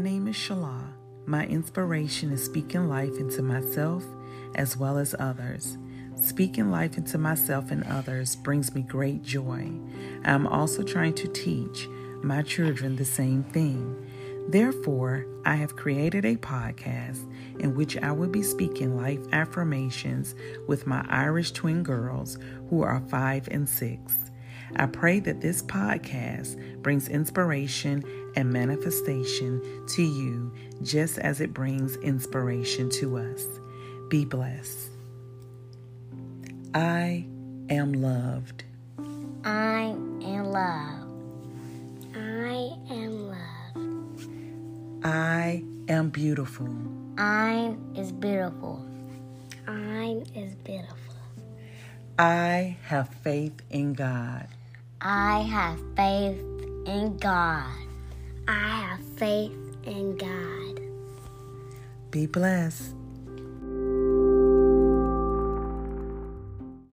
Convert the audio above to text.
name is Shala. My inspiration is speaking life into myself as well as others. Speaking life into myself and others brings me great joy. I am also trying to teach my children the same thing. Therefore, I have created a podcast in which I will be speaking life affirmations with my Irish twin girls who are 5 and 6. I pray that this podcast brings inspiration and manifestation to you just as it brings inspiration to us. Be blessed. I am loved. I am loved. I am loved. I am beautiful. I is beautiful. I is beautiful. I have faith in God. I have faith in God. I have faith in God. Be blessed.